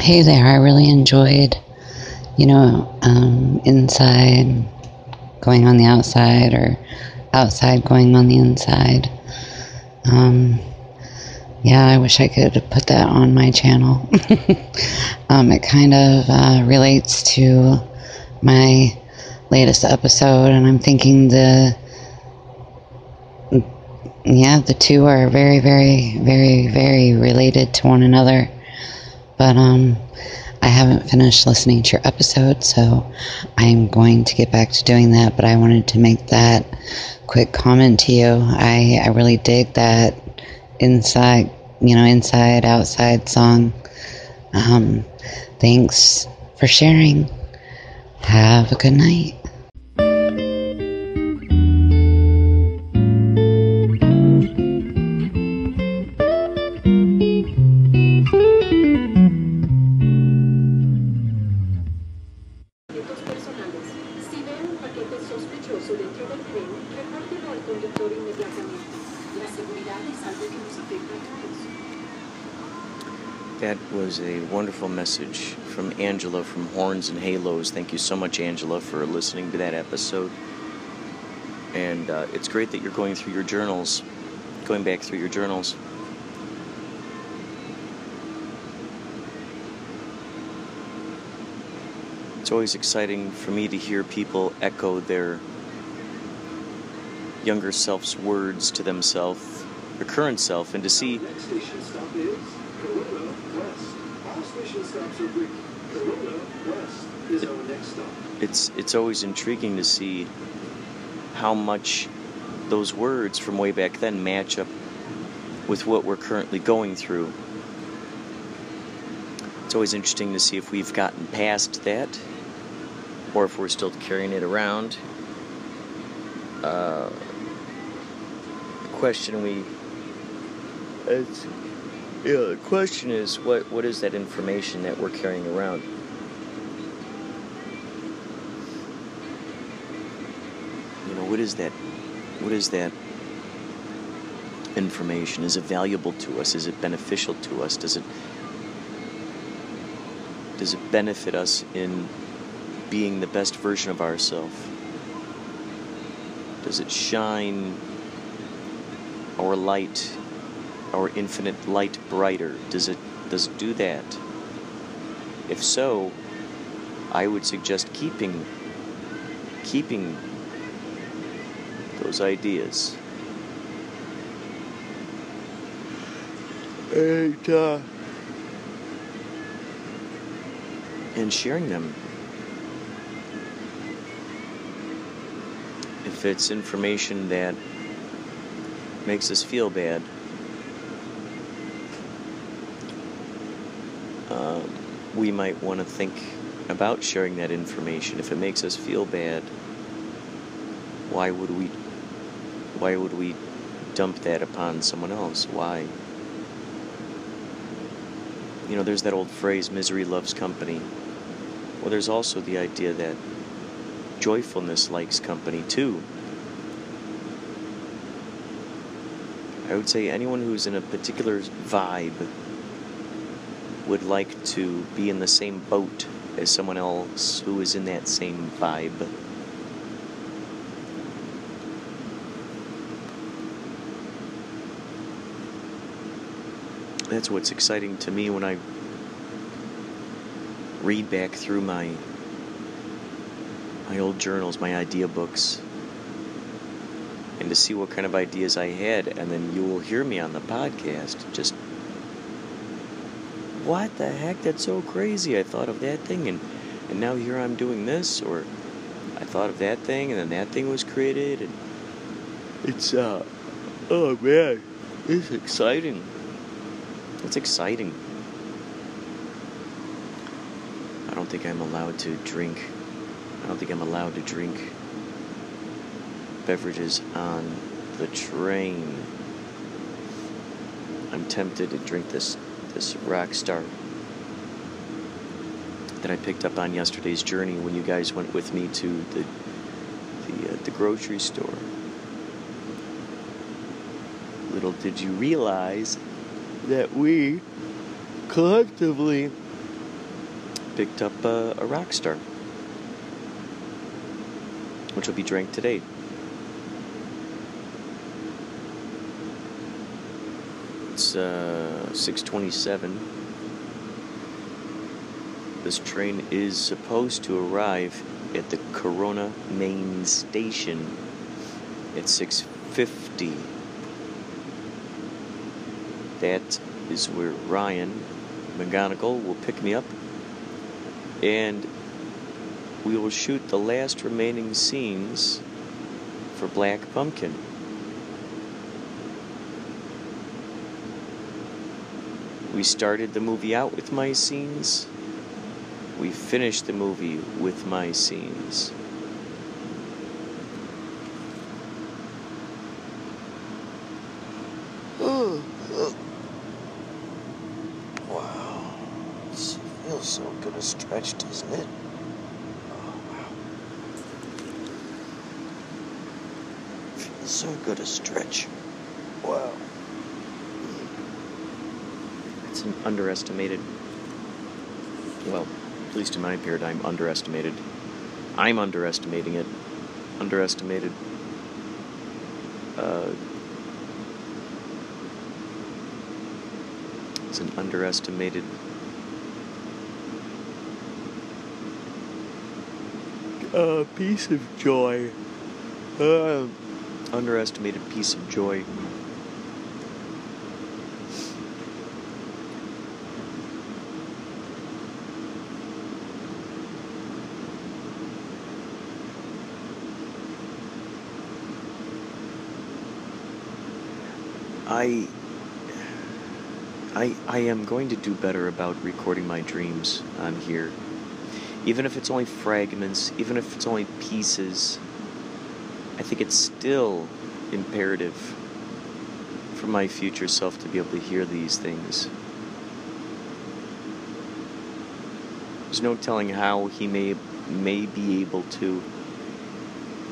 Hey there, I really enjoyed... inside going on the outside or outside going on the inside. I wish I could put that on my channel. It kind of relates to my latest episode, and I'm thinking the two are very, very, very, very related to one another. But, I haven't finished listening to your episode, so I'm going to get back to doing that, but I wanted to make that quick comment to you. I really dig that inside, outside song. Thanks for sharing. Have a good night. A wonderful message from Angela from Horns and Halos. Thank you so much, Angela, for listening to that episode. And it's great that you're going back through your journals. It's always exciting for me to hear people echo their younger self's words to themselves, their current self, and to see... Next station stop is Corona West. It's always intriguing to see how much those words from way back then match up with what we're currently going through. It's always interesting to see if we've gotten past that or if we're still carrying it around. The question is, what is that information that we're carrying around? What is that information? Is it valuable to us? Is it beneficial to us? Does it benefit us in being the best version of ourselves? Does it shine our light? Our infinite light brighter? Does it do that? If so, I would suggest keeping those ideas. And sharing them. If it's information that makes us feel bad, we might want to think about sharing that information. If it makes us feel bad, why would we dump that upon someone else? Why? There's that old phrase, misery loves company. Well, there's also the idea that joyfulness likes company too. I would say anyone who's in a particular vibe would like to be in the same boat as someone else who is in that same vibe. That's what's exciting to me when I read back through my old journals, my idea books, and to see what kind of ideas I had, and then you will hear me on the podcast just, what the heck, that's so crazy, I thought of that thing, and now here I'm doing this, or I thought of that thing, and then that thing was created, and it's, oh man, it's exciting. It's exciting. I don't think I'm allowed to drink. I don't think I'm allowed to drink beverages on the train. I'm tempted to drink this Rockstar that I picked up on yesterday's journey when you guys went with me to the grocery store. Little did you realize that we collectively picked up a Rockstar, which will be drank today. It's 6:27. This train is supposed to arrive at the Corona Main Station at 6:50. That is where Ryan McGonagall will pick me up, and we will shoot the last remaining scenes for Black Pumpkin. We started the movie out with my scenes. We finished the movie with my scenes. Wow. This feels so good and stretched, doesn't it? So good a stretch. Wow. It's an underestimated, well, at least in my paradigm, underestimated. I'm underestimating it. Underestimated it's an underestimated piece of joy. Underestimated piece of joy. I am going to do better about recording my dreams on here. Even if it's only fragments, even if it's only pieces, I think it's still imperative for my future self to be able to hear these things. There's no telling how he may be able to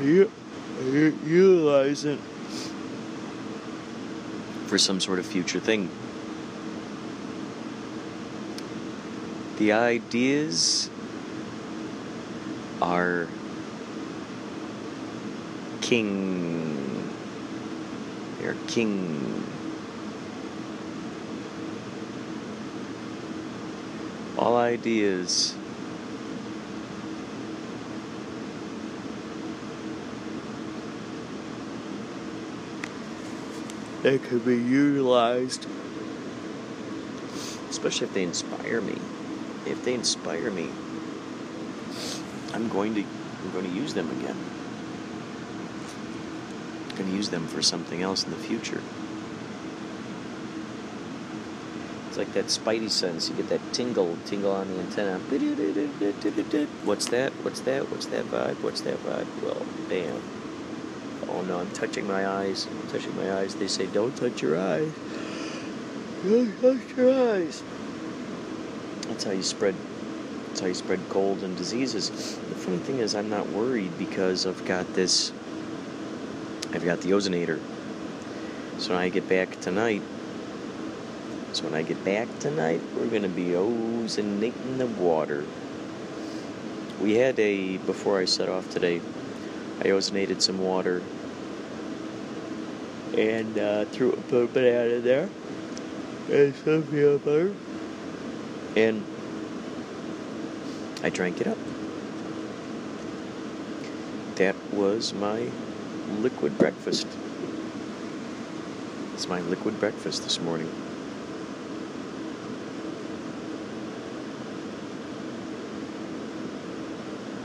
utilize it for some sort of future thing. The ideas are king. They're king. All ideas that could be utilized, especially if they inspire me. If they inspire me, I'm going to use them again. Can use them for something else in the future. It's like that spidey sense. You get that tingle on the antenna. What's that? What's that? What's that vibe? What's that vibe? Well, bam. Oh no, I'm touching my eyes. I'm touching my eyes. They say, don't touch your eyes. Don't touch your eyes. That's how you spread. That's how you spread cold and diseases. The funny thing is, I'm not worried because I've got this. I've got the ozonator. So when I get back tonight, we're going to be ozonating the water. We had before I set off today, I ozonated some water and threw a little bit out of there. And some peanut butter. And I drank it up. That was my liquid breakfast. It's my liquid breakfast this morning.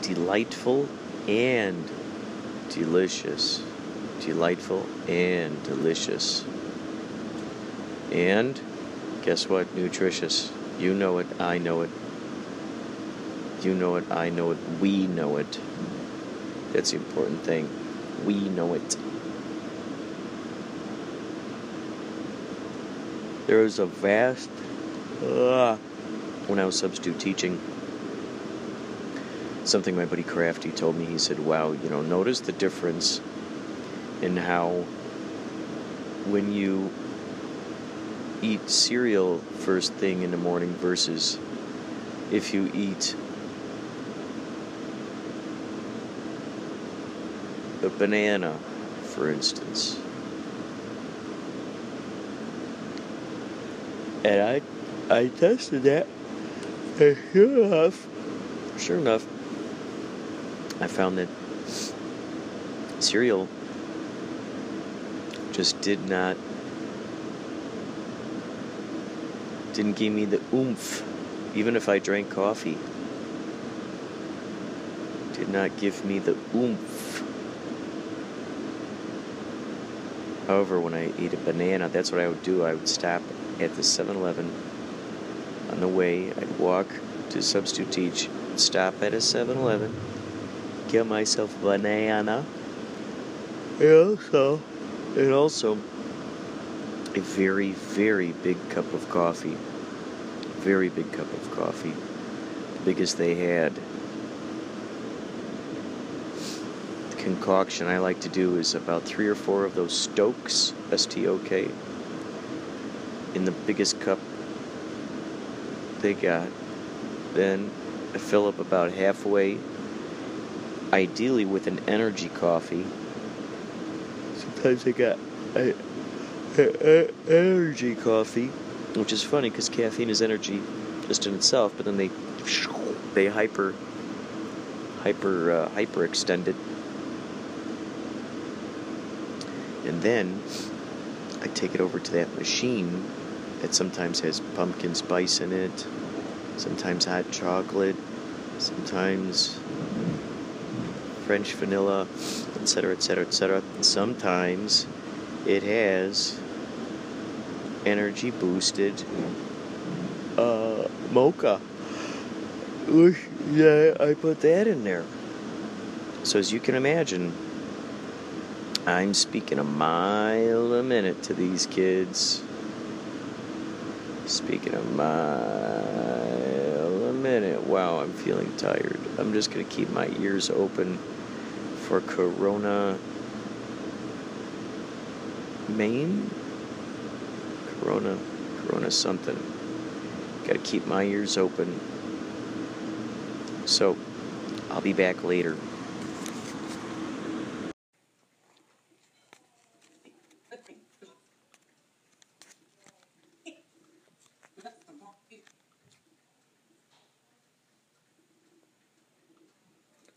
Delightful and delicious. Delightful and delicious. And guess what? Nutritious. You know it. I know it. You know it. I know it. We know it. That's the important thing. We know it. There is a vast... When I was substitute teaching, something my buddy Crafty told me, he said, wow, you know, notice the difference in how when you eat cereal first thing in the morning versus if you eat a banana, for instance. And I tested that, and sure enough, I found that cereal just didn't give me the oomph, even if I drank coffee. Did not give me the oomph. However, when I ate a banana, that's what I would do. I would stop at the 7-Eleven on the way. I'd walk to substitute teach, stop at a 7-Eleven, get myself a banana, and also a very, very big cup of coffee. Very big cup of coffee. The biggest they had. The concoction I like to do is about 3 or 4 of those Stokes, S-T-O-K, in the biggest cup they got. Then I fill up about halfway, ideally with an energy coffee. Sometimes I got energy coffee, which is funny because caffeine is energy just in itself, but then they hyper extend it, and then I take it over to that machine that sometimes has pumpkin spice in it, sometimes hot chocolate, sometimes French vanilla, etc., etc., etc. Sometimes it has energy boosted mocha. Yeah, I put that in there. So as you can imagine, I'm speaking a mile a minute to these kids. Speaking a mile a minute. Wow, I'm feeling tired. I'm just going to keep my ears open for Corona Main? Corona something. Gotta keep my ears open. So, I'll be back later.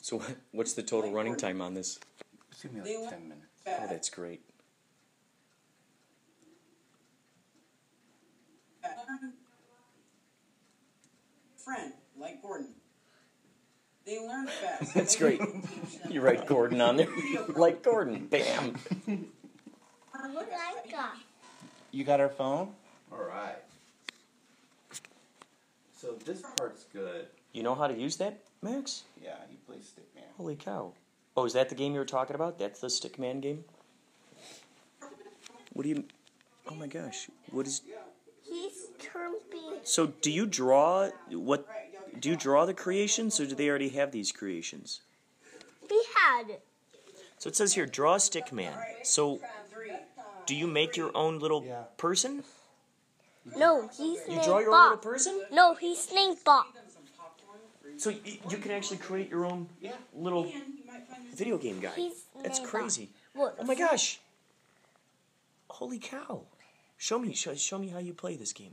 So, what's the total running time on this? It's gonna be like 10 minutes. Oh, that's great. Friend, like Gordon. They learn fast. That's great. You write Gordon on there. Like Gordon. Bam. What I got? You got our phone? All right. So this part's good. You know how to use that, Max? Yeah, you play Stickman. Holy cow. Oh, is that the game you were talking about? That's the Stickman game? What do you... Oh my gosh. What is... He's trumping. So do you draw the creations, or do they already have these creations? We had it. So it says here, draw Stickman. So do you make your own little person? No, he's named Bob. You draw your own little person? No, he's named Bob. So you can actually create your own little video game guy. That's crazy. Oh my gosh. Holy cow. Show me how you play this game.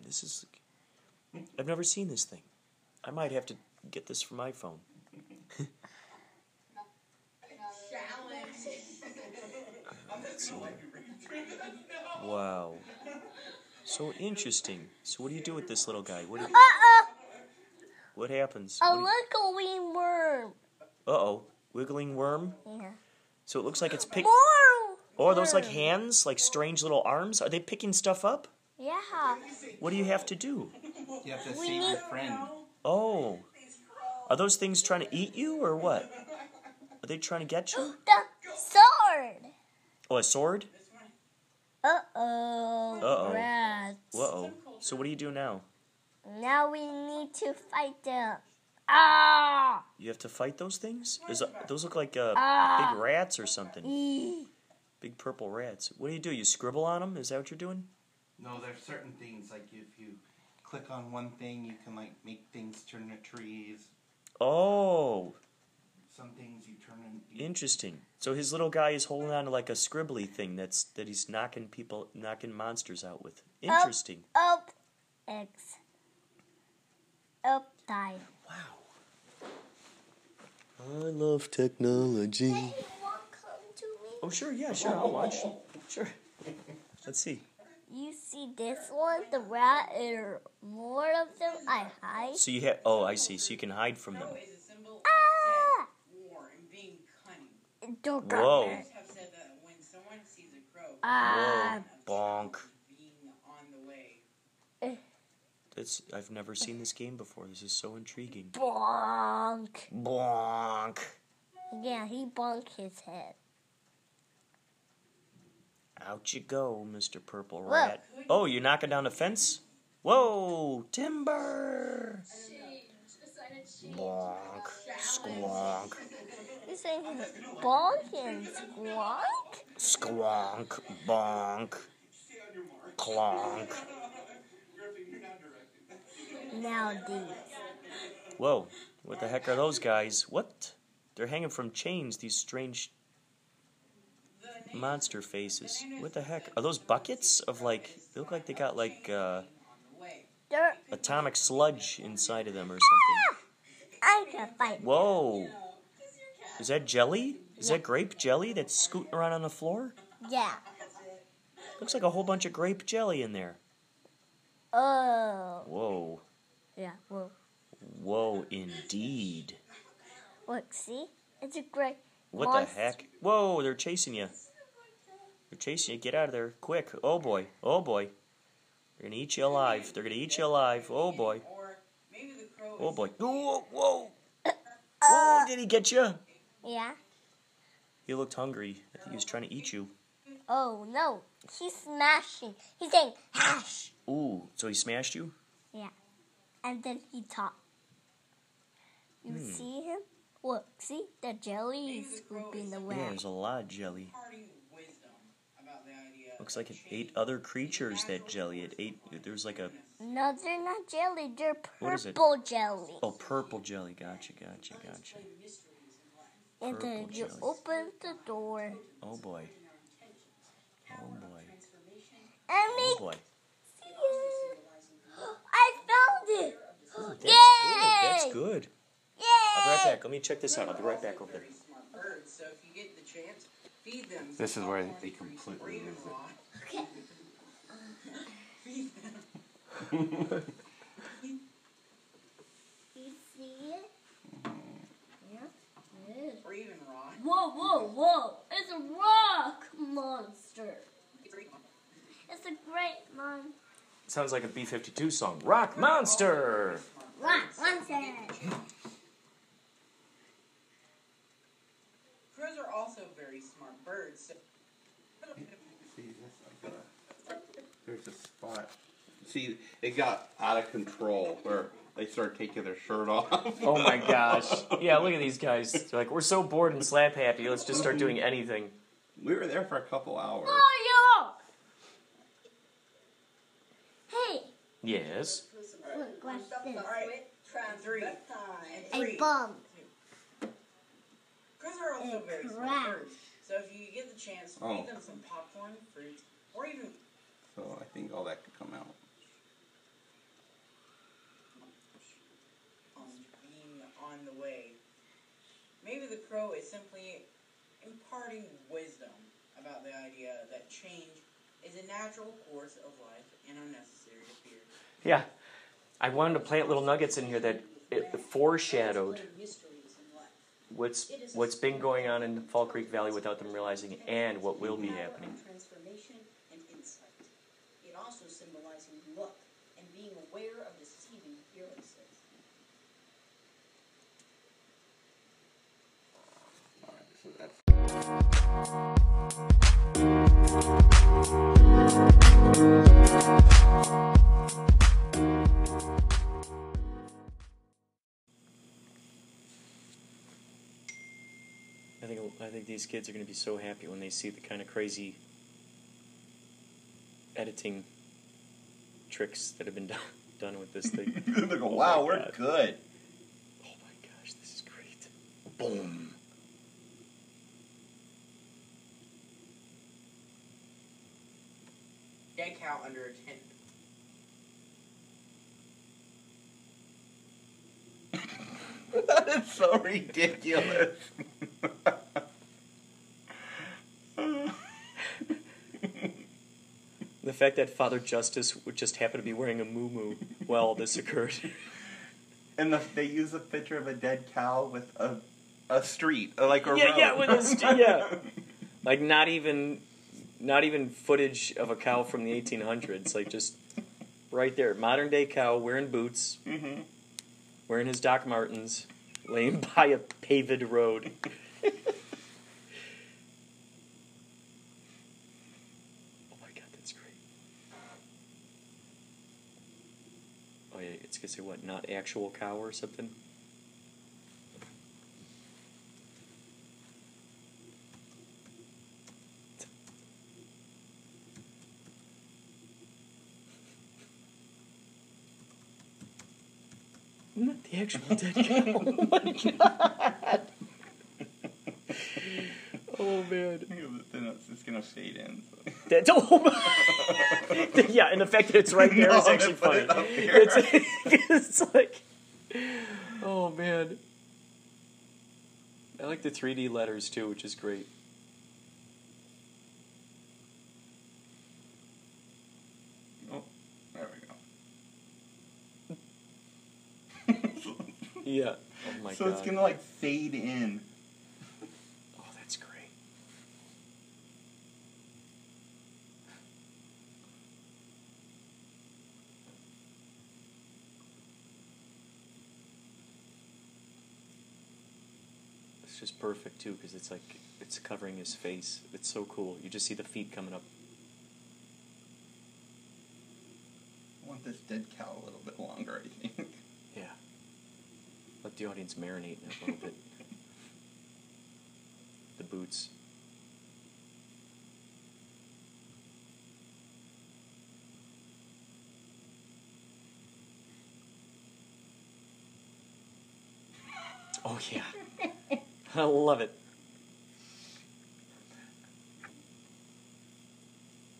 I've never seen this thing. I might have to get this from my phone. Wow. So interesting. So what do you do with this little guy? What do you... What happens? A wiggling worm. Uh-oh. Wiggling worm? Yeah. So it looks like it's picking... Oh, are those like hands? Like strange little arms? Are they picking stuff up? Yeah. What do you have to do? You have to save your friend. Oh. Are those things trying to eat you or what? Are they trying to get you? The sword. Oh, a sword? Uh-oh. Uh-oh. Rats. Uh-oh. So what do you do now? Now we need to fight them. Ah! You have to fight those things? Those look like big rats or something. Big purple rats. What do? You scribble on them? Is that what you're doing? No, there's certain things. Like if you click on one thing, you can like make things turn to trees. Oh. Some things you turn into... Interesting. So his little guy is holding on to like a scribbly thing that he's knocking monsters out with. Interesting. Up, X. Up, die. Wow. I love technology. Can you come to me? Oh, sure, yeah, sure, I'll watch. Sure. Let's see. You see this one? The rat, or more of them? I hide. So you have... Oh, I see. So you can hide from them. Don't Whoa. Ah. Bonk. I've never seen this game before. This is so intriguing. Bonk. Bonk. Yeah, he bonked his head. Out you go, Mr. Purple Rat. Whoa. Oh, you're knocking down a fence? Whoa, timber. Bonk. Squonk. You're saying bonk and squonk? Squonk, bonk, clonk. Now these. Whoa, what the heck are those guys? What? They're hanging from chains, these strange monster faces. What the heck? Are those buckets of like, they look like they got like atomic sludge inside of them or something. I can fight. Whoa. Is that jelly? Is that grape jelly that's scooting around on the floor? Yeah. Looks like a whole bunch of grape jelly in there. Oh. Whoa. Yeah, whoa. Whoa, indeed. Look, see? It's a grape. What the heck? Whoa, they're chasing you. They're chasing you. Get out of there, quick. Oh, boy. Oh, boy. They're going to eat you alive. They're going to eat you alive. Oh, boy. Oh, boy. Whoa, whoa. Whoa, did he get you? Yeah. He looked hungry. I think he was trying to eat you. Oh, no. He's smashing. He's saying, hash. Ooh, so he smashed you? Yeah. And then he talked. You see him? Look, see? The jelly is scooping the way. Yeah, there's a lot of jelly. Looks like it ate other creatures, that jelly. It ate, there's like a... No, they're not jelly. They're purple jelly. Oh, purple jelly. Gotcha, gotcha, gotcha. And then you open the door. Oh boy. Oh boy. Oh boy. I found it. Ooh, that's good. That's good. Yay! I'll be right back. Let me check this out. I'll be right back over there. This is where they completely lose it. Okay. Whoa, whoa, whoa! It's a rock monster. It's a great monster. Sounds like a B-52 song. Rock monster. Rock monster. Crows are also very smart birds. See, there's a spot. See, it got out of control where they started taking their shirt off. Oh my gosh. Yeah, look at these guys. They're like, we're so bored and slap happy, let's just start doing anything. We were there for a couple hours. Oh, yeah. Hey. Yes. Look, watch this. A bump. A crash. So if you get the chance, feed them some popcorn, fruit, or even... So I think all that could come out. of the crow is simply imparting wisdom about the idea that change is a natural course of life and unnecessary to fear. Yeah. I wanted to plant little nuggets in here that it foreshadowed what's been going on in the Fall Creek Valley without them realizing it, and what will be happening. Transformation and insight. It also symbolizing luck and being aware of deceiving appearances. All right, so I think these kids are going to be so happy when they see the kind of crazy editing tricks that have been done with this thing. They go, wow, oh, we're good. Oh my gosh, this is great. Boom. Dead cow under a tent. That is so ridiculous. The fact that Father Justus would just happen to be wearing a muumuu while this occurred. And they use a picture of a dead cow with a street, like a road. Yeah, with a street, yeah. Like not even footage of a cow from the 1800s, like just right there. Modern day cow wearing boots, mm-hmm. Wearing his Doc Martens, laying by a paved road. It's going to say, what, not actual cow or something? Not the actual dead cow. Oh, my God. Oh, man. It's just going to fade in. So. That, oh, my. Yeah, and the fact that it's right there is actually funny. It's like, oh, man. I like the 3D letters, too, which is great. Oh, there we go. Yeah. Oh, my God. So it's going to, like, fade in. It's just perfect too, because it's like it's covering his face. It's so cool. You just see the feet coming up. I want this dead cow a little bit longer, I think. Yeah. Let the audience marinate in it a little bit. The boots. Oh yeah. I love it.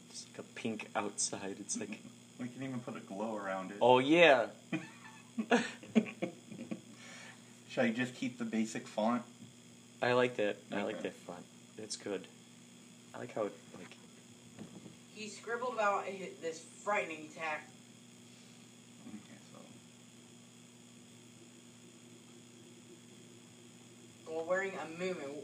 It's like a pink outside. It's like... We can even put a glow around it. Oh, yeah. Should I just keep the basic font? I like that. Okay. I like that font. It's good. I like how it, like... He scribbled about this frightening attack. While wearing a muumuu.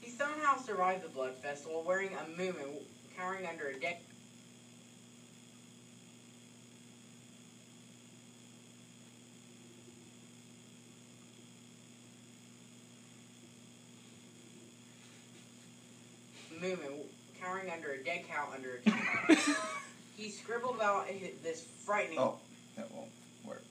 He somehow survived the blood fest while wearing a muumuu, cowering under a deck. Muumuu, cowering under a dead cow under a tent. He scribbled about this frightening... Oh, that won't work.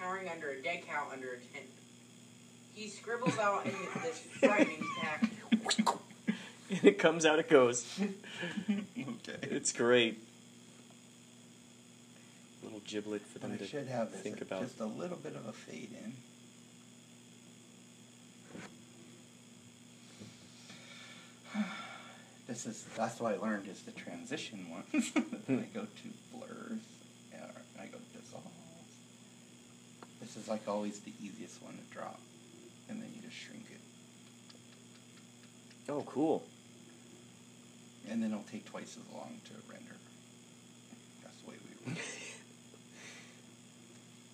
Cowering under a dead cow under a tent. He scribbled about this frightening attack. And it comes out, it goes. Okay. It's great. Little giblet for them to should have think about. Just a little bit of a fade in. That's what I learned is the transition one. I go to blurs, and I go dissolve. This is like always the easiest one to drop, and then you just shrink it. Oh, cool. And then it'll take twice as long to render. That's the way we were.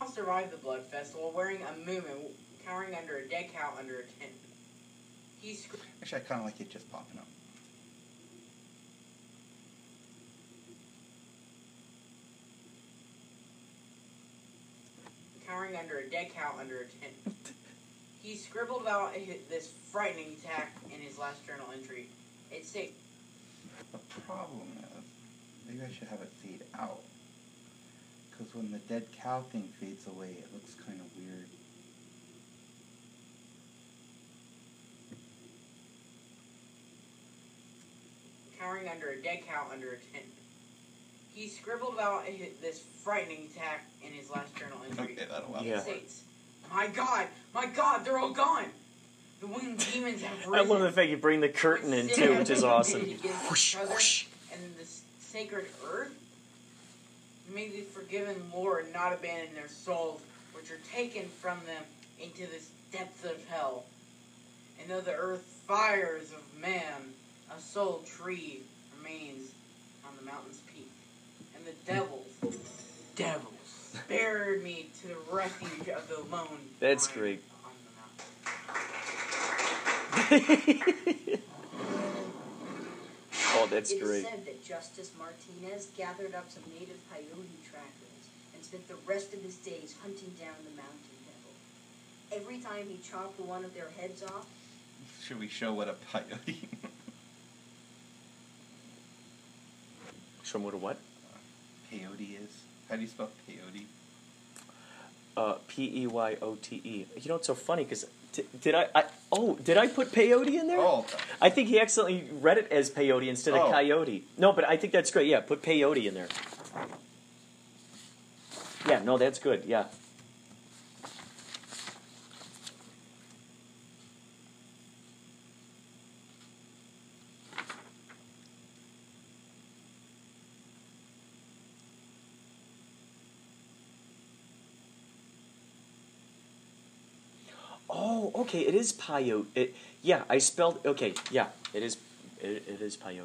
I'll survive the blood festival wearing a muumuu, cowering under a dead cow under a tent. He's actually, I kind of like it just popping up. Cowering under a dead cow under a tent. He scribbled about this frightening attack in his last journal entry. It's safe. The problem is, maybe I should have it fade out. Because when the dead cow thing fades away, it looks kind of weird. Cowering under a dead cow under a tent. He scribbled about this frightening attack in his last journal entry. Okay, that'll help. Yeah. My God, they're all gone. The winged demons have risen. I love the fact you bring the curtain in too, which is awesome. Whoosh, whoosh. And the sacred earth. May the forgiven Lord not abandon their souls, which are taken from them into this depth of hell. And though the earth fires of man, a soul tree remains on the mountain's peak. And the devils spared me to the refuge of the lone. That's great. On the mountain. Oh, that's great. It is said that Justus Martinez gathered up some native peyote trackers and spent the rest of his days hunting down the mountain devil. Every time he chopped one of their heads off. Should we show what a peyote? Show what a what? Peyote is. How do you spell peyote? P-E-Y-O-T-E. You know, it's so funny because did I put peyote in there? Oh, I think he accidentally read it as peyote instead of coyote. No, but I think that's great. Yeah, put peyote in there. Yeah, no, that's good. Yeah. Okay, it is peyote. Yeah, I spelled. Okay, yeah, it is. It is peyote.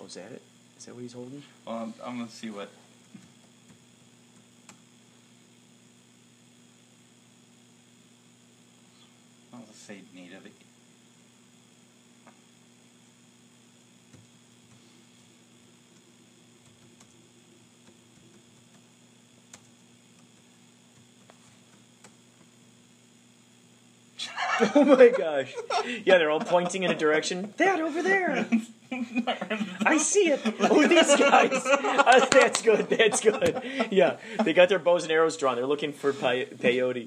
Oh, is that it? Is that what he's holding? I'm gonna see what. I'll just say native. Oh my gosh. Yeah, they're all pointing in a direction. That over there. I see it. Oh, these guys. That's good. That's good. Yeah, they got their bows and arrows drawn. They're looking for peyote.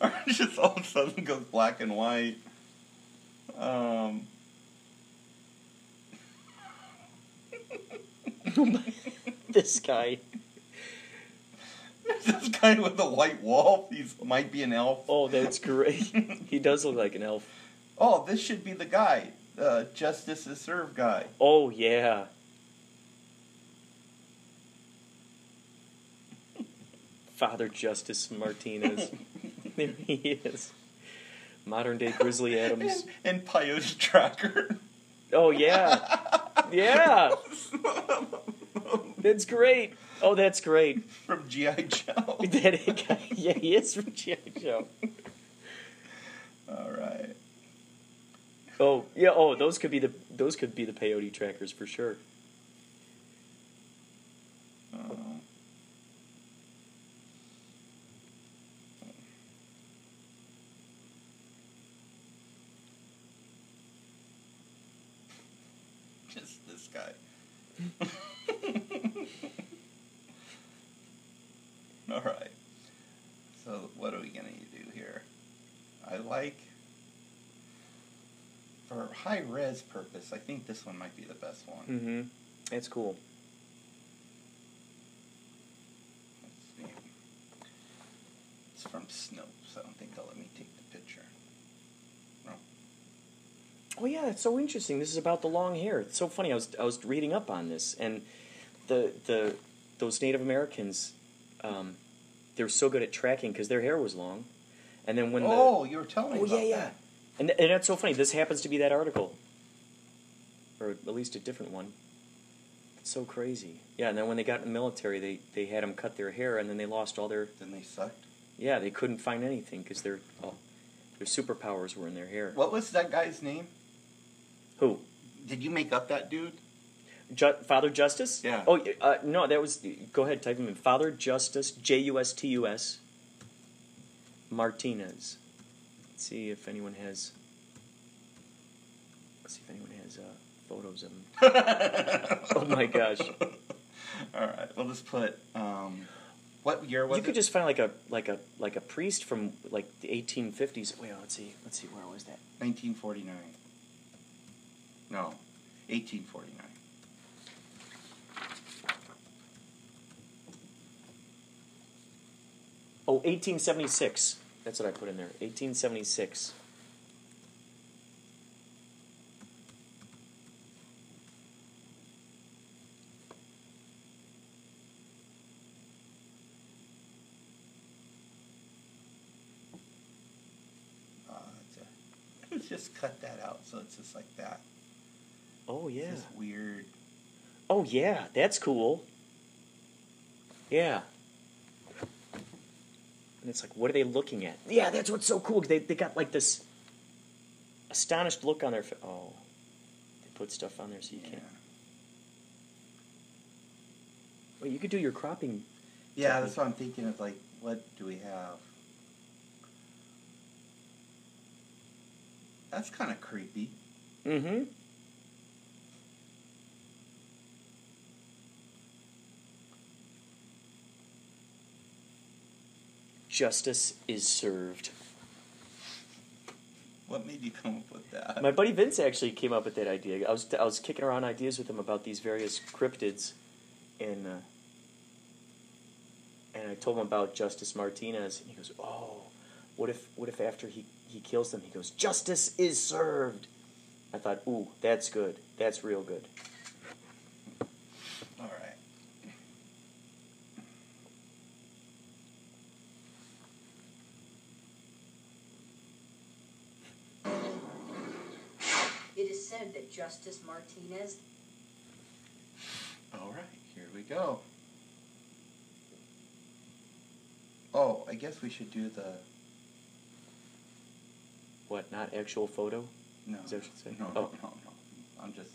Orange just all of a sudden goes black and white. This guy. This guy with the white wolf, he might be an elf. Oh, that's great. He does look like an elf. Oh, this should be the guy. Justice is served guy. Oh, yeah. Father Justus Martinez. There he is. Modern day Grizzly Adams. And peyote tracker. Oh, yeah. Yeah. That's great. Oh, that's great. From G.I. Joe. Yeah, he is from G.I. Joe. All right. Oh yeah. Oh, those could be the peyote trackers for sure. Just this guy. All right. So what are we gonna do here? I like for high-res purpose, I think this one might be the best one. Mm-hmm. It's cool. Let's see. It's from Snopes. So I don't think they'll let me take the picture. No. Oh, yeah, that's so interesting. This is about the long hair. It's so funny. I was reading up on this, and those Native Americans, they were so good at tracking because their hair was long. And then when you were telling me about that. Yeah. And that's so funny. This happens to be that article. Or at least a different one. It's so crazy. Yeah, and then when they got in the military, they had them cut their hair, and then they lost all their... Then they sucked? Yeah, they couldn't find anything because their superpowers were in their hair. What was that guy's name? Who? Did you make up that dude? Father Justus? Yeah. Oh, no, that was... Go ahead, type him in. Father Justus, Justus Martinez. Let's see if anyone has photos of him. Oh my gosh! All right, we'll just put what year was it? You could just find like a priest from like the 1850s. Wait, let's see, where was that? 1949. No, 1849. Oh, 1876. That's what I put in there, 1876. Let's just cut that out so it's just like that. Oh, yeah. It's just weird. Oh, yeah, that's cool. Yeah. And it's like, what are they looking at? Yeah, that's what's so cool. They got like this astonished look on their face. Oh, they put stuff on there so you can't. Well, you could do your cropping. Yeah, technique. That's what I'm thinking of. Like, what do we have? That's kind of creepy. Mm-hmm. Justice is served. What made you come up with that? My buddy Vince actually came up with that idea. I was kicking around ideas with him about these various cryptids, and I told him about Justus Martinez, and he goes, "Oh, what if after he kills them, he goes, 'Justice is served'?" I thought, "Ooh, that's good. That's real good." All right. That Justus Martinez. All right, here we go. Oh, I guess we should do the. What? Not actual photo? No. Is that what you said? No, oh. No. I'm just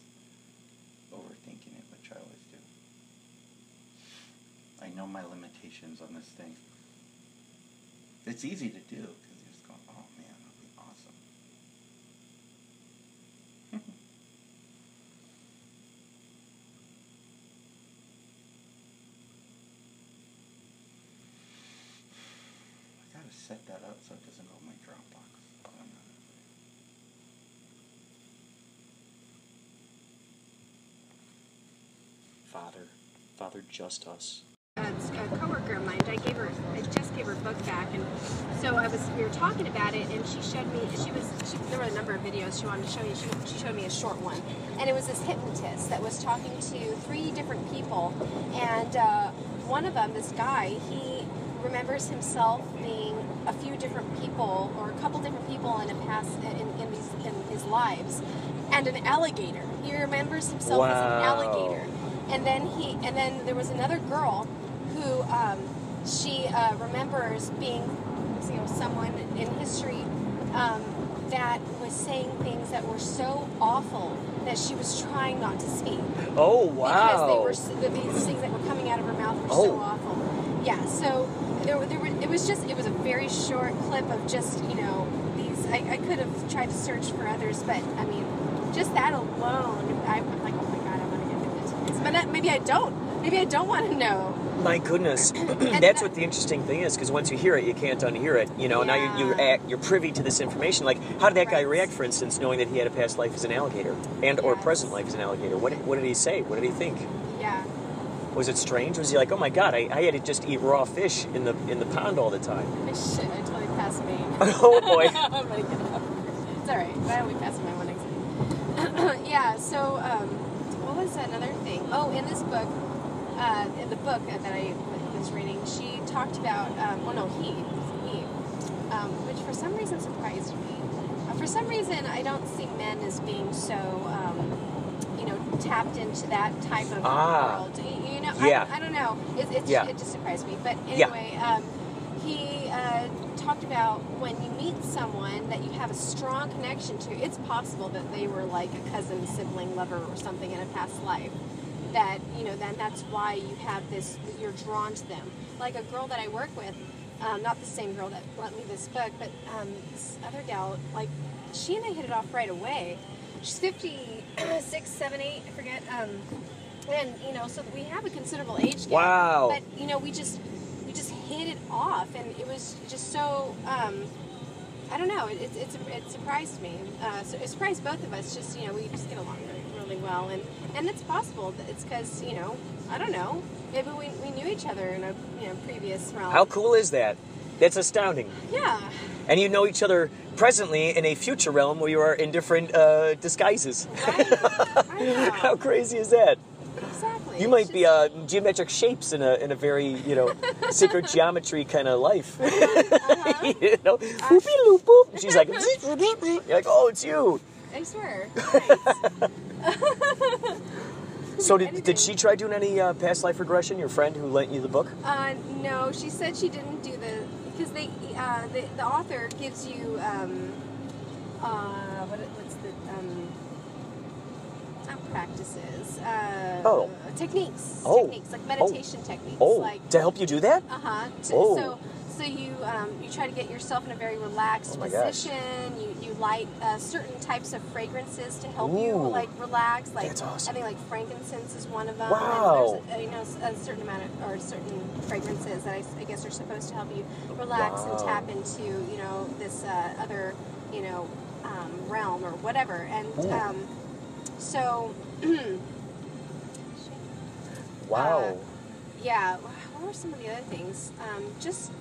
overthinking it, which I always do. I know my limitations on this thing. It's easy to do. Set that up so it doesn't go in my Dropbox. Father Justus. A coworker of mine. I just gave her a book back, and so we were talking about it, and she showed me. There were a number of videos she wanted to show me. She showed me a short one, and it was this hypnotist that was talking to three different people, and one of them, this guy, he remembers himself being a few different people or a couple different people in a past in his lives, and an alligator. He remembers himself as an alligator, and then there was another girl who she remembers being someone in history that was saying things that were so awful that she was trying not to speak. Oh wow! Because these things that were coming out of her mouth were so awful. Yeah, so. It was a very short clip of just, these, I could have tried to search for others, but, I mean, just that alone, I'm like, oh my God, I want to get into this. But maybe I don't want to know. My goodness, that's what the interesting thing is, because once you hear it, you can't unhear it. You know, yeah. Now you're privy to this information. Like, how did that guy react, for instance, knowing that he had a past life as an alligator or present life as an alligator? What did he say? What did he think? Yeah. Was it strange? Was he like, oh my God, I had to just eat raw fish in the pond all the time? Shit, I totally passed me. Oh boy. I'm gonna get up. It's all right. I only passed my one exam. Yeah. So, what was another thing? Oh, in this book. In the book that I was reading, she talked about, which for some reason surprised me. For some reason, I don't see men as being so, tapped into that type of world. You know, yeah. I don't know. It just surprised me. But anyway, he talked about when you meet someone that you have a strong connection to, it's possible that they were like a cousin, sibling, lover, or something in a past life. That, then that's why you have this, you're drawn to them. Like a girl that I work with, not the same girl that lent me this book, but this other gal, like, she and I hit it off right away. She's 56, 7, 8, I forget. And, so we have a considerable age gap. Wow. But, we just hit it off, and it was just so, I don't know, it surprised me. So it surprised both of us, just, we just get along really well, and it's possible that it's because, I don't know, maybe we knew each other in a previous realm. How cool is that? That's astounding. Yeah. And you know each other presently in a future realm where you are in different disguises. Right? I know. How crazy is that? Exactly. You might be geometric shapes in a very, secret geometry kind of life. Uh-huh. Boop, boop. She's like, you're like, oh, it's you. I swear. Nice. So did she try doing any past life regression, your friend who lent you the book? No, she said she didn't do the, because they the author gives you what's the not practices techniques. Oh. Techniques like meditation techniques. Oh, like, to help you do that? Uh-huh. So you you try to get yourself in a very relaxed position. Gosh. You light certain types of fragrances to help you relax. Like, that's awesome. I think like frankincense is one of them. Wow. And there's a certain amount of certain fragrances that I guess are supposed to help you relax and tap into this other realm or whatever. And so wow. Yeah. What were some of the other things? Just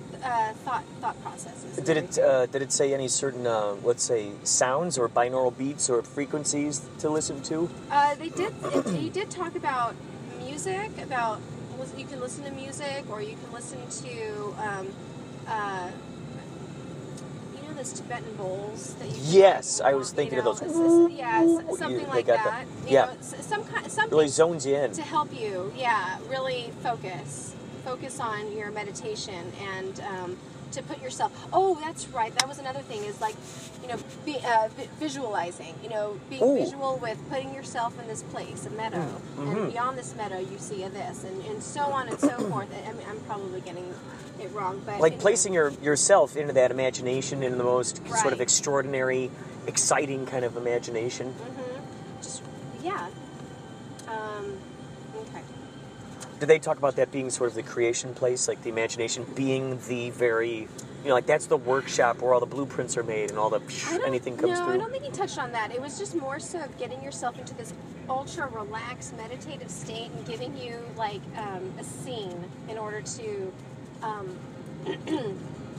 thought processes. Did it say any certain, let's say, sounds or binaural beats or frequencies to listen to? They did. He did talk about music. About you can listen to music, or you can listen to those Tibetan bowls that you. Yes, I was thinking of those. Yes, something like that. Something really zones you in to help you. Yeah, really focus on your meditation and to put yourself. Oh, that's right. That was another thing. Is like, visualizing. Being visual with putting yourself in this place, a meadow, and beyond this meadow you see this, and so on and so forth. I mean, I'm probably getting it wrong, but like placing yourself into that imagination in the most sort of extraordinary, exciting kind of imagination. Mm-hmm. Just okay. Did they talk about that being sort of the creation place, like the imagination being the very, like that's the workshop where all the blueprints are made and all the anything comes through? No, I don't think he touched on that. It was just more so of getting yourself into this ultra-relaxed, meditative state and giving you, like, a scene in order to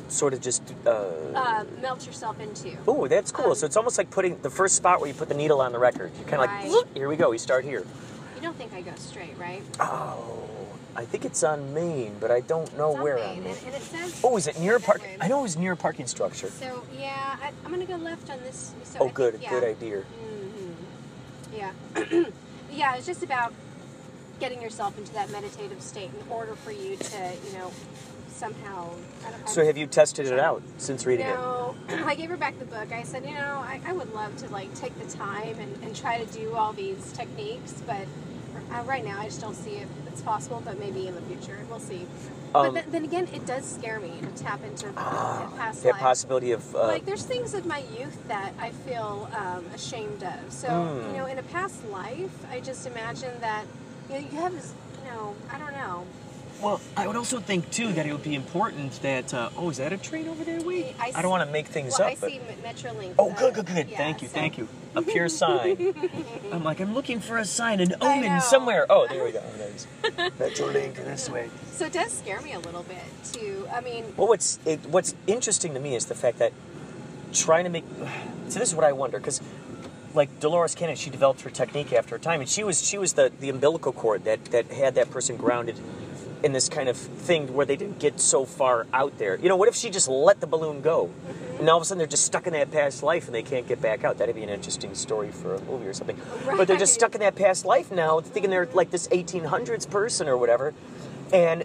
sort of just melt yourself into. Oh, that's cool. So it's almost like putting the first spot where you put the needle on the record. You're kind of like, here we go, we start here. You don't think I go straight, right? Oh, I think it's on Main, but I don't know where on Main. And it says, oh, is it near a park? I know it was near a parking structure. So, yeah, I'm going to go left on this. So good idea. Mm-hmm. Yeah. Yeah, it's just about getting yourself into that meditative state in order for you to, somehow. So have you tested it out since reading it? No, I gave her back the book. I said, I would love to, like, take the time and try to do all these techniques, but right now I just don't see if it's possible, but maybe in the future. We'll see. But then again, it does scare me to tap into past life. The possibility of... like, there's things of my youth that I feel ashamed of. So, in a past life, I just imagine that you have this, I don't know... Well, I would also think, too, that it would be important that, oh, is that a train over there, Wade? I don't want to make things up. I see Metrolink. Oh, good. Yeah, thank you. A pure sign. I'm looking for a sign, an omen somewhere. Oh, there we go. Metrolink this way. So it does scare me a little bit, too. I mean... Well, what's interesting to me is the fact that trying to make... So this is what I wonder, because... Like Dolores Cannon, she developed her technique after her time, and she was the umbilical cord that had that person grounded in this kind of thing where they didn't get so far out there. You know, what if she just let the balloon go, and all of a sudden they're just stuck in that past life and they can't get back out? That'd be an interesting story for a movie or something. Right. But they're just stuck in that past life now, thinking they're like this 1800s person or whatever, and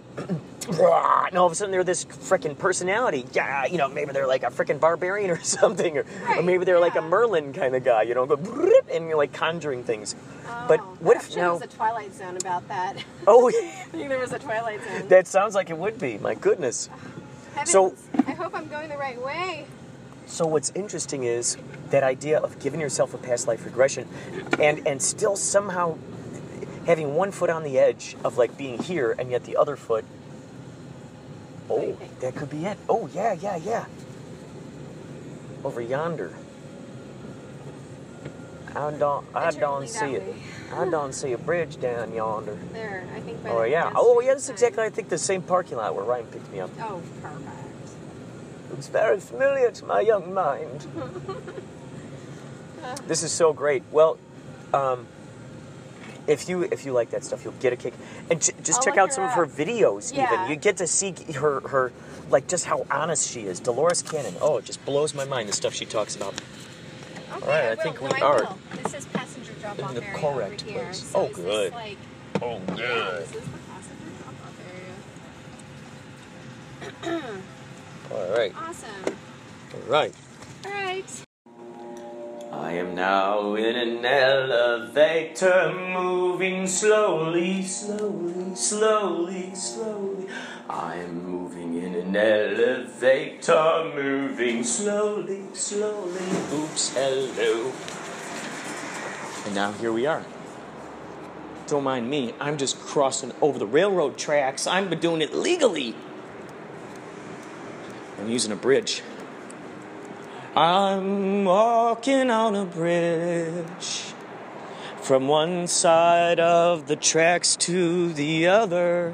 all of a sudden they're this frickin' personality. Yeah, you know, maybe they're like a frickin' barbarian or something, or maybe they're like a Merlin kind of guy, you know, and you're like conjuring things. Oh, but what if now... There was a Twilight Zone about that. Oh, yeah. I think there was a Twilight Zone. That sounds like it would be, my goodness. Heavens, so I hope I'm going the right way. So what's interesting is that idea of giving yourself a past life regression and still somehow having one foot on the edge of like being here and yet the other foot... Oh, that could be it. Oh, yeah. Over yonder. I don't see it. I don't see a bridge down yonder. There, I think. Oh, yeah. Oh, yeah, that's exactly, I think, the same parking lot where Ryan picked me up. Oh, perfect. It's very familiar to my young mind. This is so great. Well, If you like that stuff, you'll get a kick. And just check out some of her videos, even. You get to see her, like, just how honest she is. Dolores Cannon. Oh, it just blows my mind, the stuff she talks about. Okay, all right, I think we are. This says passenger drop-off area. In the correct place. So oh, good. Like, oh, good. Yeah, this is the passenger drop-off area. All right. Awesome. All right. All right. I am now in an elevator, moving slowly. I am moving in an elevator, moving slowly. Oops, hello. And now here we are. Don't mind me, I'm just crossing over the railroad tracks. I'm doing it legally. I'm using a bridge. I'm walking on a bridge from one side of the tracks to the other.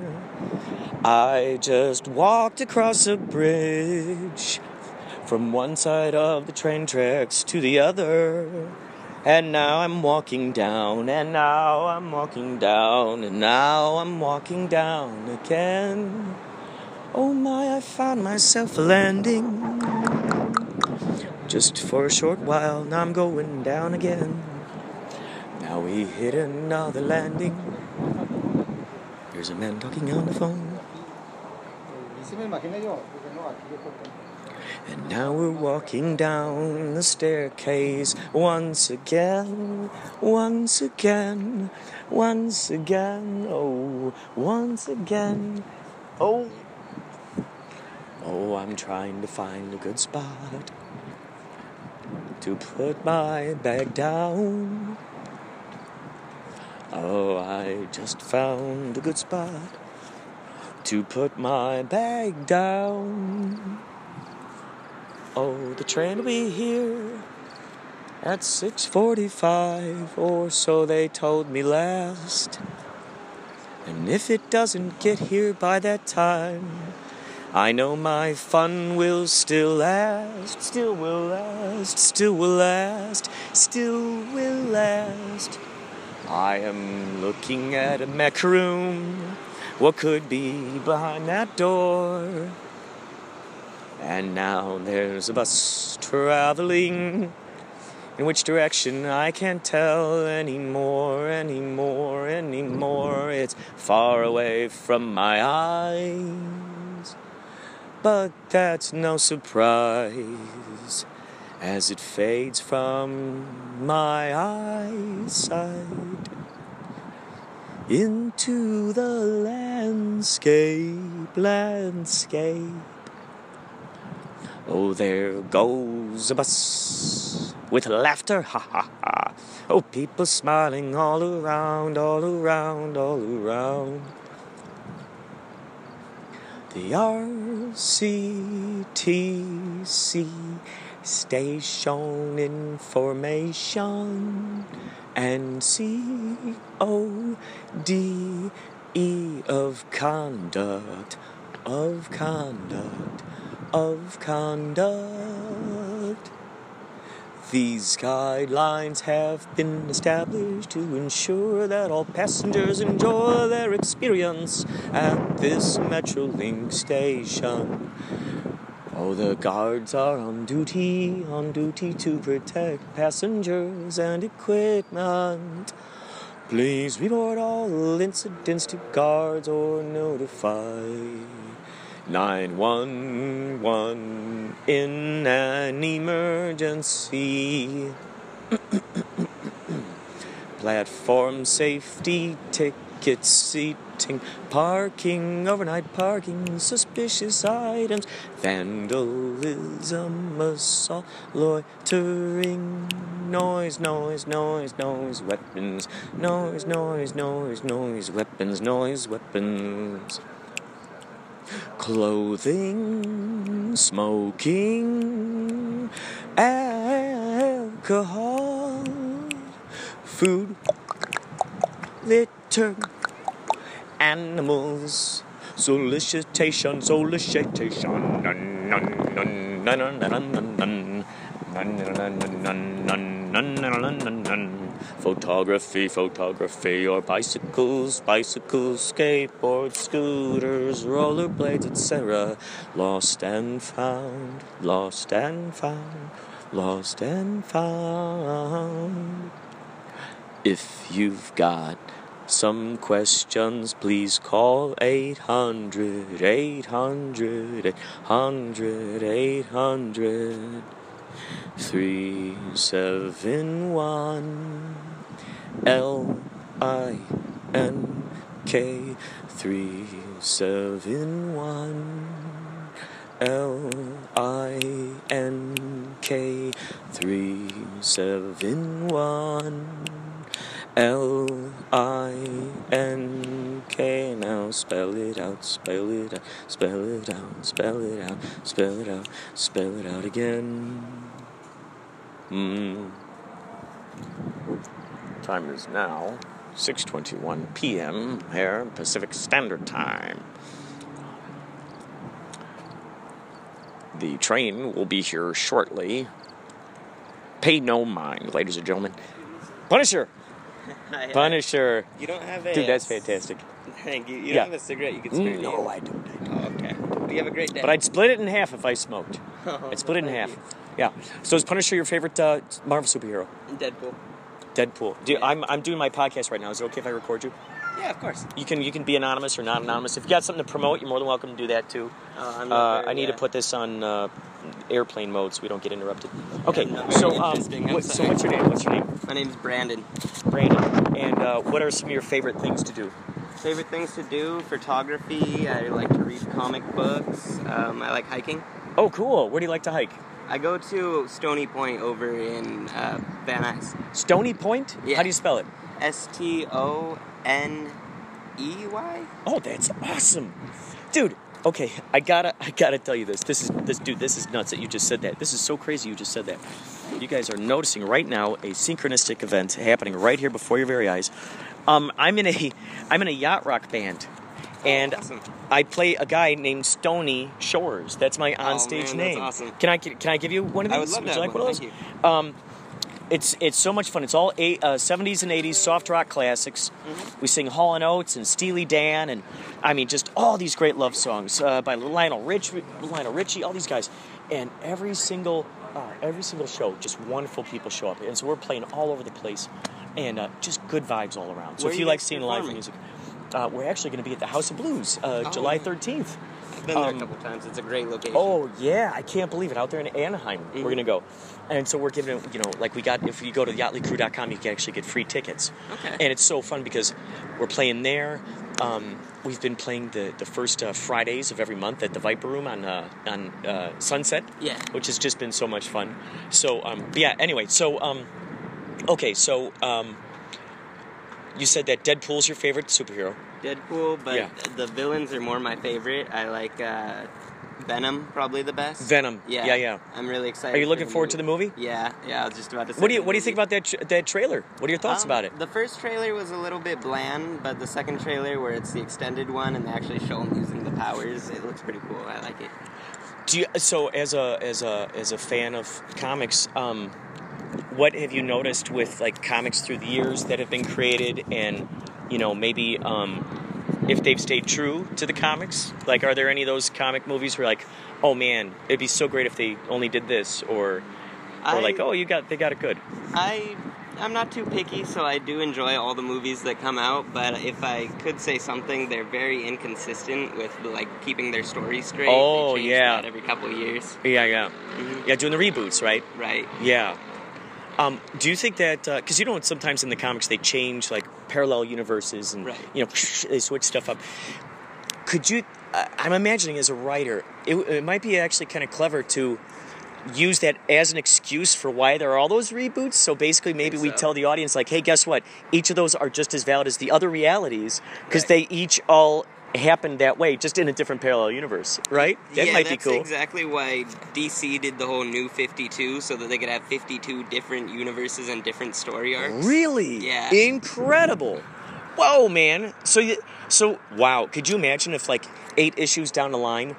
I just walked across a bridge from one side of the train tracks to the other. And now I'm walking down, and now I'm walking down, and now I'm walking down again. Oh my, I found myself landing. Just for a short while, now I'm going down again. Now we hit another landing. Here's a man talking on the phone. And now we're walking down the staircase once again. Oh, I'm trying to find a good spot to put my bag down. Oh, I just found a good spot to put my bag down. Oh, the train will be here at 6:45, or so they told me last. And if it doesn't get here by that time, I know my fun will still will last. I am looking at a mech room. What could be behind that door? And now there's a bus traveling in which direction I can't tell anymore. It's far away from my eyes, but that's no surprise as it fades from my eyesight into the landscape. Oh, there goes a bus with laughter, ha ha ha. Oh, people smiling all around. The RCTC Station information and CODE of conduct. These guidelines have been established to ensure that all passengers enjoy their experience at this Metrolink station. Oh, the guards are on duty to protect passengers and equipment. Please report all incidents to guards or notify 911 in an emergency. Platform safety tickets, seating, parking, overnight parking, suspicious items, vandalism, assault, loitering, noise, weapons, noise, weapons. Clothing, smoking, alcohol, food, litter, animals, solicitation. Photography, or bicycles, skateboards, scooters, rollerblades, etc. Lost and found. If you've got some questions, please call 800 371 LINK 371 LINK 371 LINK. Now spell it out again. Time is now 6:21 p.m. here, Pacific Standard Time. The train will be here shortly. Pay no mind, ladies and gentlemen. Punisher. You don't have a... Dude, that's fantastic. Thank you. You don't have a cigarette you can spare. No, I don't. Okay. You have a great day. But I'd split it in half if I smoked. I'd split it in half. Yeah. So is Punisher your favorite Marvel superhero? Deadpool. Dude, yeah. I'm doing my podcast right now. Is it okay if I record you? Yeah, of course. You can be anonymous or not anonymous. If you got something to promote, you're more than welcome to do that too. I need to put this on airplane mode so we don't get interrupted. Okay. So what's your name? My name is Brandon. And what are some of your favorite things to do? Favorite things to do? Photography. I like to read comic books. I like hiking. Oh, cool. Where do you like to hike? I go to Stony Point over in Van Nuys. Stony Point? Yeah. How do you spell it? STONEY. Oh, that's awesome, dude. Okay, I gotta tell you this. This is nuts that you just said that. This is so crazy you just said that. You guys are noticing right now a synchronistic event happening right here before your very eyes. I'm in a yacht rock band. And awesome. I play a guy named Stony Shores. That's my onstage name. That's awesome. Can I give you one of these? I would love that. Would you like one of those? Thank you. It's so much fun. It's all 70s and 80s soft rock classics. Mm-hmm. We sing Hall & Oates and Steely Dan and, I mean, just all these great love songs by Lionel Richie, all these guys. And every single show, just wonderful people show up. And so we're playing all over the place and just good vibes all around. So if you like seeing live music... we're actually going to be at the House of Blues, July 13th. I've been there a couple times. It's a great location. Oh, yeah. I can't believe it. Out there in Anaheim, We're going to go. And so we're giving, if you go to yachtlycrew.com, you can actually get free tickets. Okay. And it's so fun because we're playing there. We've been playing the first Fridays of every month at the Viper Room on Sunset. Yeah. Which has just been so much fun. So, you said that Deadpool's your favorite superhero. Deadpool, but the villains are more my favorite. I like Venom, probably the best. Venom. Yeah. I'm really excited. Are you looking forward to the movie? Yeah. I was just about to say. What do you think about that trailer? What are your thoughts about it? The first trailer was a little bit bland, but the second trailer, where it's the extended one and they actually show him using the powers, it looks pretty cool. I like it. So as a fan of comics, what have you noticed with like comics through the years that have been created, and maybe if they've stayed true to the comics? Like, are there any of those comic movies where like, oh man, it'd be so great if they only did this, or like, oh, they got it good? I'm not too picky, so I do enjoy all the movies that come out, but if I could say something, they're very inconsistent with, like, keeping their story straight. Oh, they change that every couple of years. Yeah. Mm-hmm. Yeah, doing the reboots, right? Right. Yeah. Do you think that, because sometimes in the comics they change, like, parallel universes and, they switch stuff up. Could you, I'm imagining as a writer, it might be actually kind of clever to use that as an excuse for why there are all those reboots. So basically, maybe we tell the audience, like, hey, guess what? Each of those are just as valid as the other realities, because they each all happened that way, just in a different parallel universe, right? That might be cool. That's exactly why DC did the whole New 52, so that they could have 52 different universes and different story arcs. Really? Yeah. Incredible. Whoa, man. So wow. Could you imagine if, like, 8 issues down the line,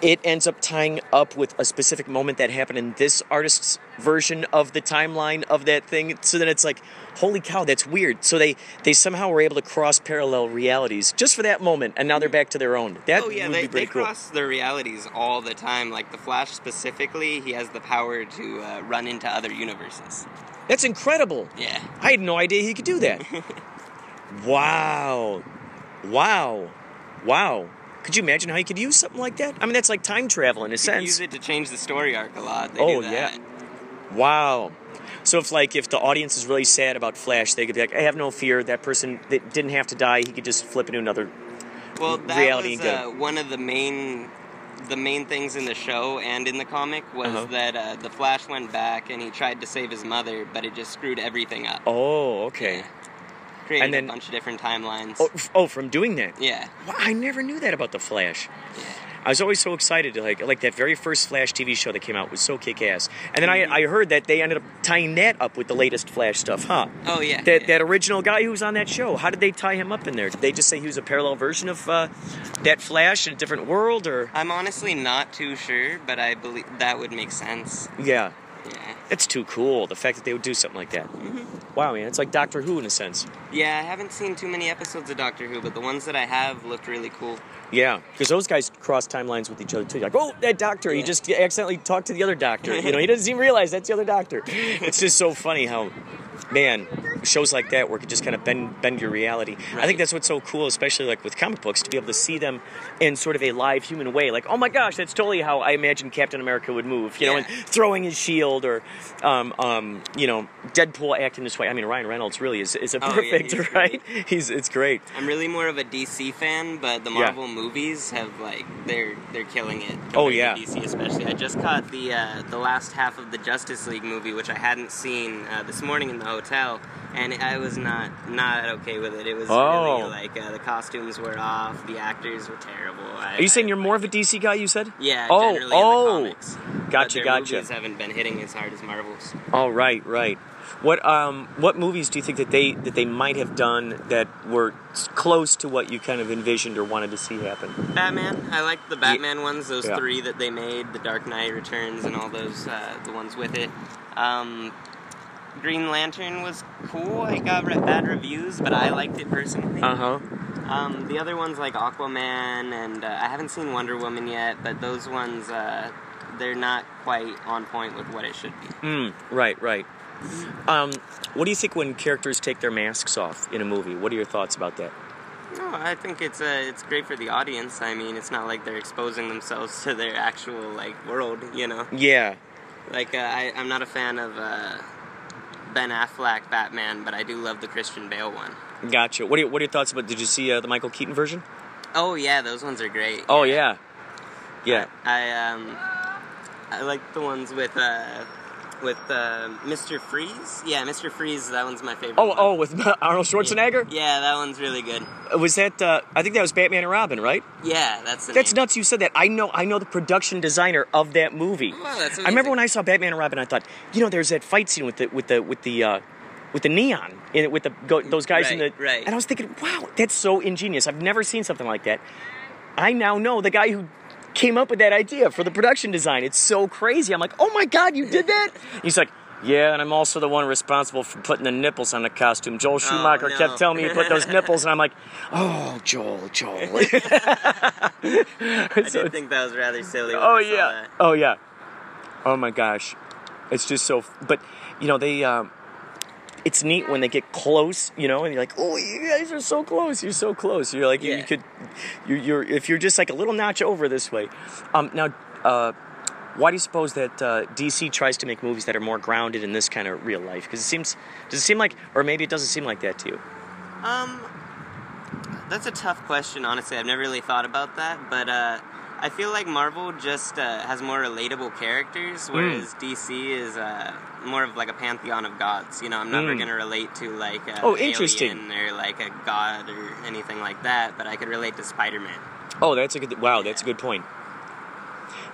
it ends up tying up with a specific moment that happened in this artist's version of the timeline of that thing? So then it's like, holy cow, that's weird. So they somehow were able to cross parallel realities just for that moment, and now they're back to their own. That would be pretty cool. Cross their realities all the time. Like the Flash specifically, he has the power to run into other universes. That's incredible. Yeah. I had no idea he could do that. Wow. Could you imagine how you could use something like that? I mean, that's like time travel in a sense. You use it to change the story arc a lot. They do that. Wow. So if the audience is really sad about Flash, they could be like, I have no fear. That person that didn't have to die. He could just flip into another reality. Well, that was one of the main things in the show and in the comic was that the Flash went back and he tried to save his mother, but it just screwed everything up. Oh, okay. Yeah. And then a bunch of different timelines. Oh, from doing that? Yeah. Wow, I never knew that about The Flash. Yeah. I was always so excited. Like that very first Flash TV show that came out was so kick-ass. And then I heard that they ended up tying that up with the latest Flash stuff, huh? Oh, yeah. That original guy who was on that show, how did they tie him up in there? Did they just say he was a parallel version of that Flash in a different world? Or I'm honestly not too sure, but I believe that would make sense. Yeah. Yeah. It's too cool, the fact that they would do something like that. Mm-hmm. Wow, man, it's like Doctor Who in a sense. Yeah, I haven't seen too many episodes of Doctor Who, but the ones that I have looked really cool. Yeah, because those guys cross timelines with each other too. You're like, oh, that doctor, he just accidentally talked to the other doctor. He doesn't even realize that's the other doctor. It's just so funny how, man, shows like that where it could just kind of bend your reality. Right. I think that's what's so cool, especially like with comic books, to be able to see them in sort of a live human way. Like, oh my gosh, that's totally how I imagine Captain America would move, and throwing his shield, or Deadpool acting this way. I mean, Ryan Reynolds really is a perfect, he's right? Great. It's great. I'm really more of a DC fan, but the Marvel movies have, like, they're killing it. Oh yeah. DC especially. I just caught the last half of the Justice League movie, which I hadn't seen this morning in the hotel, and I was not okay with it. It was really, like, the costumes were off, the actors were terrible. Are you saying you're more of a DC guy, you said? Yeah, generally in the comics. Gotcha. Movies haven't been hitting as hard as Marvel's. Oh, right. What movies do you think that they might have done that were close to what you kind of envisioned or wanted to see happen? Batman. I liked the Batman ones, those three that they made, The Dark Knight Returns and all those, the ones with it. Green Lantern was cool. It got bad reviews, but I liked it personally. The other ones like Aquaman, and I haven't seen Wonder Woman yet, but those ones, they're not quite on point with what it should be. Right. What do you think when characters take their masks off in a movie? What are your thoughts about that? No, I think it's great for the audience. I mean, it's not like they're exposing themselves to their actual, like, world, Yeah. Like, I'm not a fan of Ben Affleck Batman, but I do love the Christian Bale one. Gotcha. What are your thoughts about? Did you see the Michael Keaton version? Oh yeah, those ones are great. Oh yeah. I like the ones with with Mr. Freeze. Yeah, Mr. Freeze, that one's my favorite. Oh, with Arnold Schwarzenegger? Yeah, that one's really good. Was that, I think that was Batman and Robin, right? Yeah, that's the That's name. Nuts you said that. I know the production designer of that movie. Oh, that's amazing. I remember when I saw Batman and Robin, I thought, you know, there's that fight scene with the neon, with those guys in the... Right. And I was thinking, wow, that's so ingenious. I've never seen something like that. I now know the guy who came up with that idea for the production design. It's so crazy. I'm like, oh my God, you did that? He's like, yeah, and I'm also the one responsible for putting the nipples on the costume. Joel Schumacher kept telling me he put those nipples, and I'm like, oh, Joel. I did think that was rather silly. Oh, yeah. Oh, my gosh. It's just so... But, you know, they... it's neat when they get close, you know, and you're like, oh, you guys are so close. You're so close. You're like, you're if you're just like a little notch over this way. Now, why do you suppose that DC tries to make movies that are more grounded in this kind of real life? Because does it seem like, or maybe it doesn't seem like that to you? That's a tough question, honestly. I've never really thought about that, but I feel like Marvel just has more relatable characters, whereas DC is more of like a pantheon of gods. You know, I'm never going to relate to like an alien or like a god or anything like that, but I could relate to Spider-Man. Oh, that's a good point.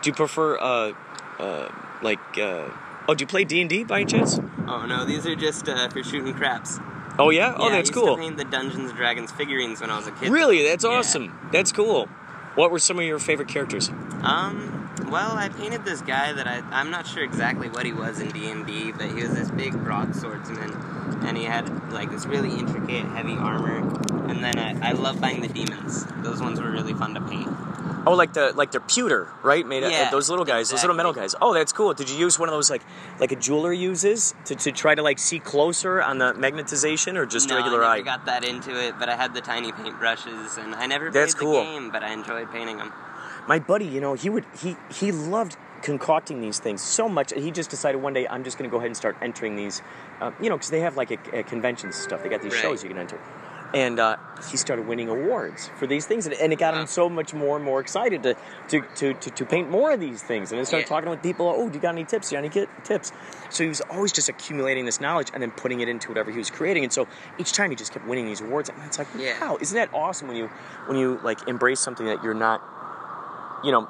Do you prefer do you play D&D by any chance? Oh no, these are just for shooting craps. Oh yeah? Oh, yeah, that's cool. I used to paint the Dungeons & Dragons figurines when I was a kid. Really? That's awesome. Yeah. That's cool. What were some of your favorite characters? Well, I painted this guy that I'm not sure exactly what he was in D&D, but he was this big broadswordsman, and he had, like, this really intricate, heavy armor. And then I love buying the demons. Those ones were really fun to paint. Oh, like the pewter, right? Those little guys, exactly. Those little metal guys. Oh, that's cool. Did you use one of those, like a jeweler uses to try to, like, see closer on the magnetization or just regular eye? No, I never got that into it, but I had the tiny paintbrushes, and I never played the game, but I enjoyed painting them. My buddy, you know, he loved concocting these things so much, and he just decided one day, I'm just going to go ahead and start entering these, you know, because they have, like, a conventions stuff. They got these shows you can enter. And he started winning awards for these things, and it got him so much more and more excited to paint more of these things. And then started talking with people, oh, do you got any tips? Do you got any tips? So he was always just accumulating this knowledge and then putting it into whatever he was creating. And so each time he just kept winning these awards. And it's like, wow, isn't that awesome when you like embrace something that you're not, you know,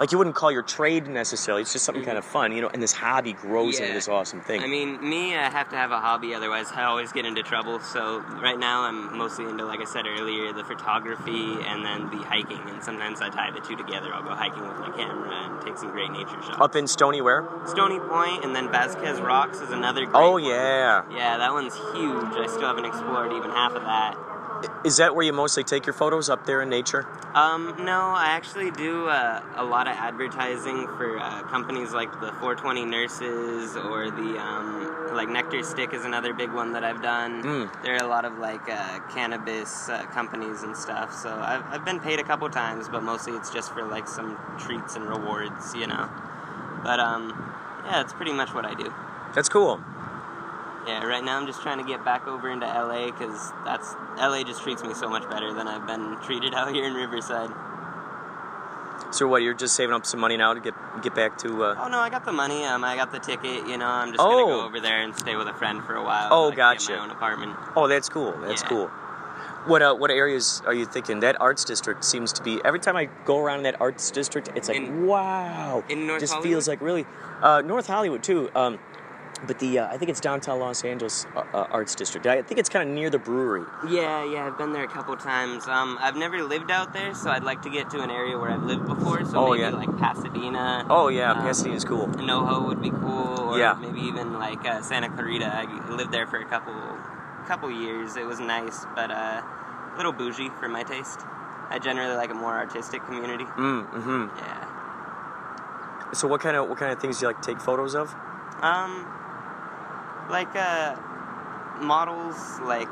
like you wouldn't call your trade necessarily. It's just something kind of fun, you know, and this hobby grows into this awesome thing. I mean, I have to have a hobby, otherwise I always get into trouble. So right now I'm mostly into, like I said earlier, the photography and then the hiking. And sometimes I tie the two together. I'll go hiking with my camera and take some great nature shots. Up in Stony where? Stony Point, and then Vasquez Rocks is another great one. Oh, yeah. Yeah, that one's huge. I still haven't explored even half of that. Is that where you mostly take your photos, up there in nature? No, I actually do a lot of advertising for companies like the 420 Nurses or the, like Nectar Stick is another big one that I've done. There are a lot of like cannabis companies and stuff, so I've been paid a couple times, but mostly it's just for like some treats and rewards, you know. But yeah, that's pretty much what I do. That's cool. Yeah, right now I'm just trying to get back over into L.A. because L.A. just treats me so much better than I've been treated out here in Riverside. So what, you're just saving up some money now to get back to... Oh, no, I got the money. I got the ticket, you know. I'm just going to go over there and stay with a friend for a while. Oh, gotcha. Get my own apartment. Oh, that's cool. That's cool. What areas are you thinking? That arts district seems to be... Every time I go around that arts district, it's like, wow. In North Hollywood? Just feels like really... North Hollywood, too. But the I think it's downtown Los Angeles Arts District. I think it's kind of near the brewery. Yeah, I've been there a couple times. I've never lived out there, so I'd like to get to an area where I've lived before. So like Pasadena. Oh, yeah, Pasadena's cool. NoHo would be cool. Or maybe even like Santa Clarita. I lived there for a couple years. It was nice, but a little bougie for my taste. I generally like a more artistic community. Mm-hmm. Yeah. So what kind of things do you like to take photos of? Like, models, like,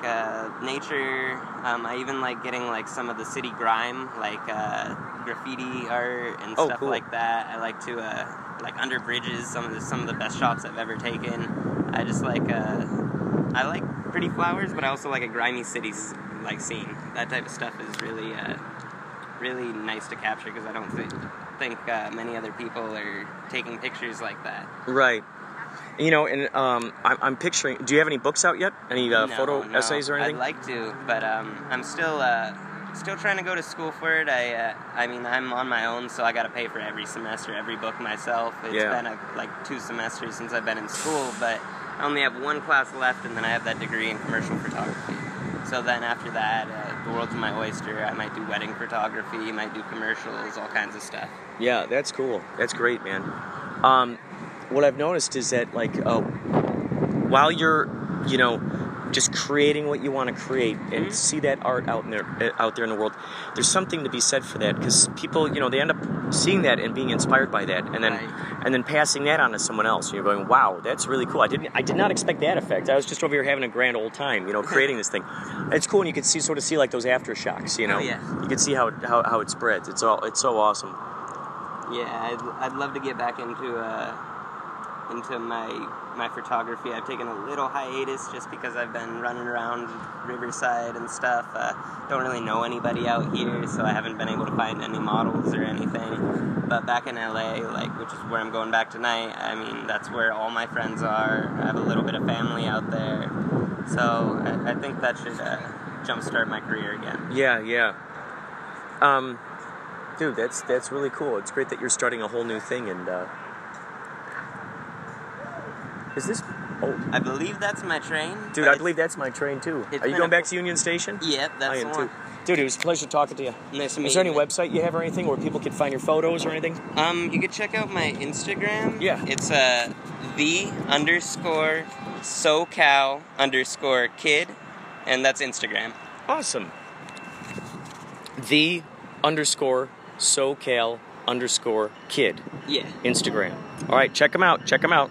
nature, I even like getting, like, some of the city grime, like, graffiti art and stuff like that. I like to, like, under bridges, some of the best shots I've ever taken. I just like, I like pretty flowers, but I also like a grimy city, like, scene. That type of stuff is really, really nice to capture, because I don't think many other people are taking pictures like that. Right. You know, and I'm picturing, do you have any books out yet? Any photo essays or anything? I'd like to, but I'm still trying to go to school for it. I mean, I'm on my own, so I got to pay for every semester, every book myself. It's been like 2 semesters since I've been in school, but I only have 1 class left, and then I have that degree in commercial photography. So then after that, the world's my oyster. I might do wedding photography, might do commercials, all kinds of stuff. Yeah, that's cool. That's great, man. What I've noticed is that, like, while you're, you know, just creating what you want to create and see that art out there in the world, there's something to be said for that, because people, you know, they end up seeing that and being inspired by that, and then passing that on to someone else. And you're going, wow, that's really cool. I did not expect that effect. I was just over here having a grand old time, you know, creating this thing. It's cool, and you can see like those aftershocks, you know. Oh, yeah. You can see how it spreads. It's so awesome. Yeah, I'd love to get back into my photography. I've taken a little hiatus just because I've been running around Riverside and stuff. Don't really know anybody out here, so I haven't been able to find any models or anything. But back in LA, like, which is where I'm going back tonight, I mean, that's where all my friends are. I have a little bit of family out there. So I think that should jumpstart my career again. Yeah, yeah. Dude, that's really cool. It's great that you're starting a whole new thing, and is this... Oh. I believe that's my train. Dude, I believe that's my train, too. Are you going back to Union Station? Yep, that's the one. Too. Dude, it was a pleasure talking to you. Nice to meet you. Is there any website you have or anything where people can find your photos or anything? You can check out my Instagram. Yeah. It's the_so_cal_kid, and that's Instagram. Awesome. the_so_cal_kid. Yeah. Instagram. All right, check them out.